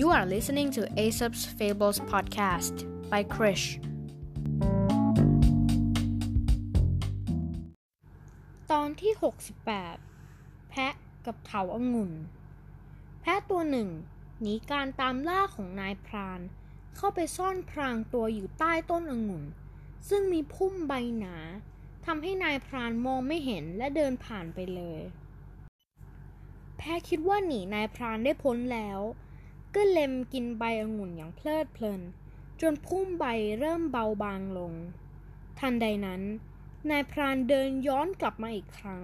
You are listening to Aesop's Fables Podcast by Krish. ตอนที่68แพะกับเขาองุ่นแพะตัวหนึ่งหนีการตามล่าของนายพรานเข้าไปซ่อนพรางตัวอยู่ใต้ต้นองุ่นซึ่งมีพุ่มใบหนาทำให้นายพรานมองไม่เห็นและเดินผ่านไปเลยแพะคิดว่าหนีนายพรานได้พ้นแล้วก็เล็มกินใบองุ่นอย่างเพลิดเพลินจนพุ่มใบเริ่มเบาบางลงทันใดนั้นนายพรานเดินย้อนกลับมาอีกครั้ง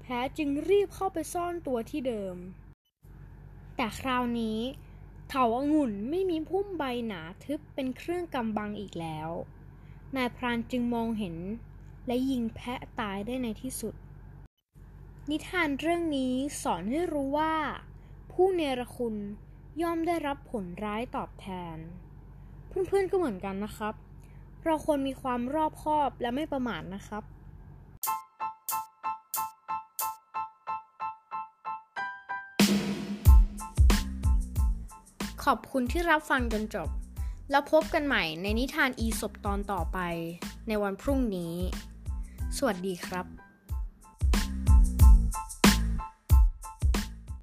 แพะจึงรีบเข้าไปซ่อนตัวที่เดิมแต่คราวนี้เถาองุ่นไม่มีพุ่มใบหนาทึบเป็นเครื่องกำบังอีกแล้วนายพรานจึงมองเห็นและยิงแพะตายได้ในที่สุดนิทานเรื่องนี้สอนให้รู้ว่าผู้เนรคุณย่อมได้รับผลร้ายตอบแทนเพื่อนๆก็เหมือนกันนะครับเราควรมีความรอบคอบและไม่ประมาทนะครับขอบคุณที่รับฟังจนจบแล้วพบกันใหม่ในนิทานอีสปตอนต่อไปในวันพรุ่งนี้สวัสดีครับ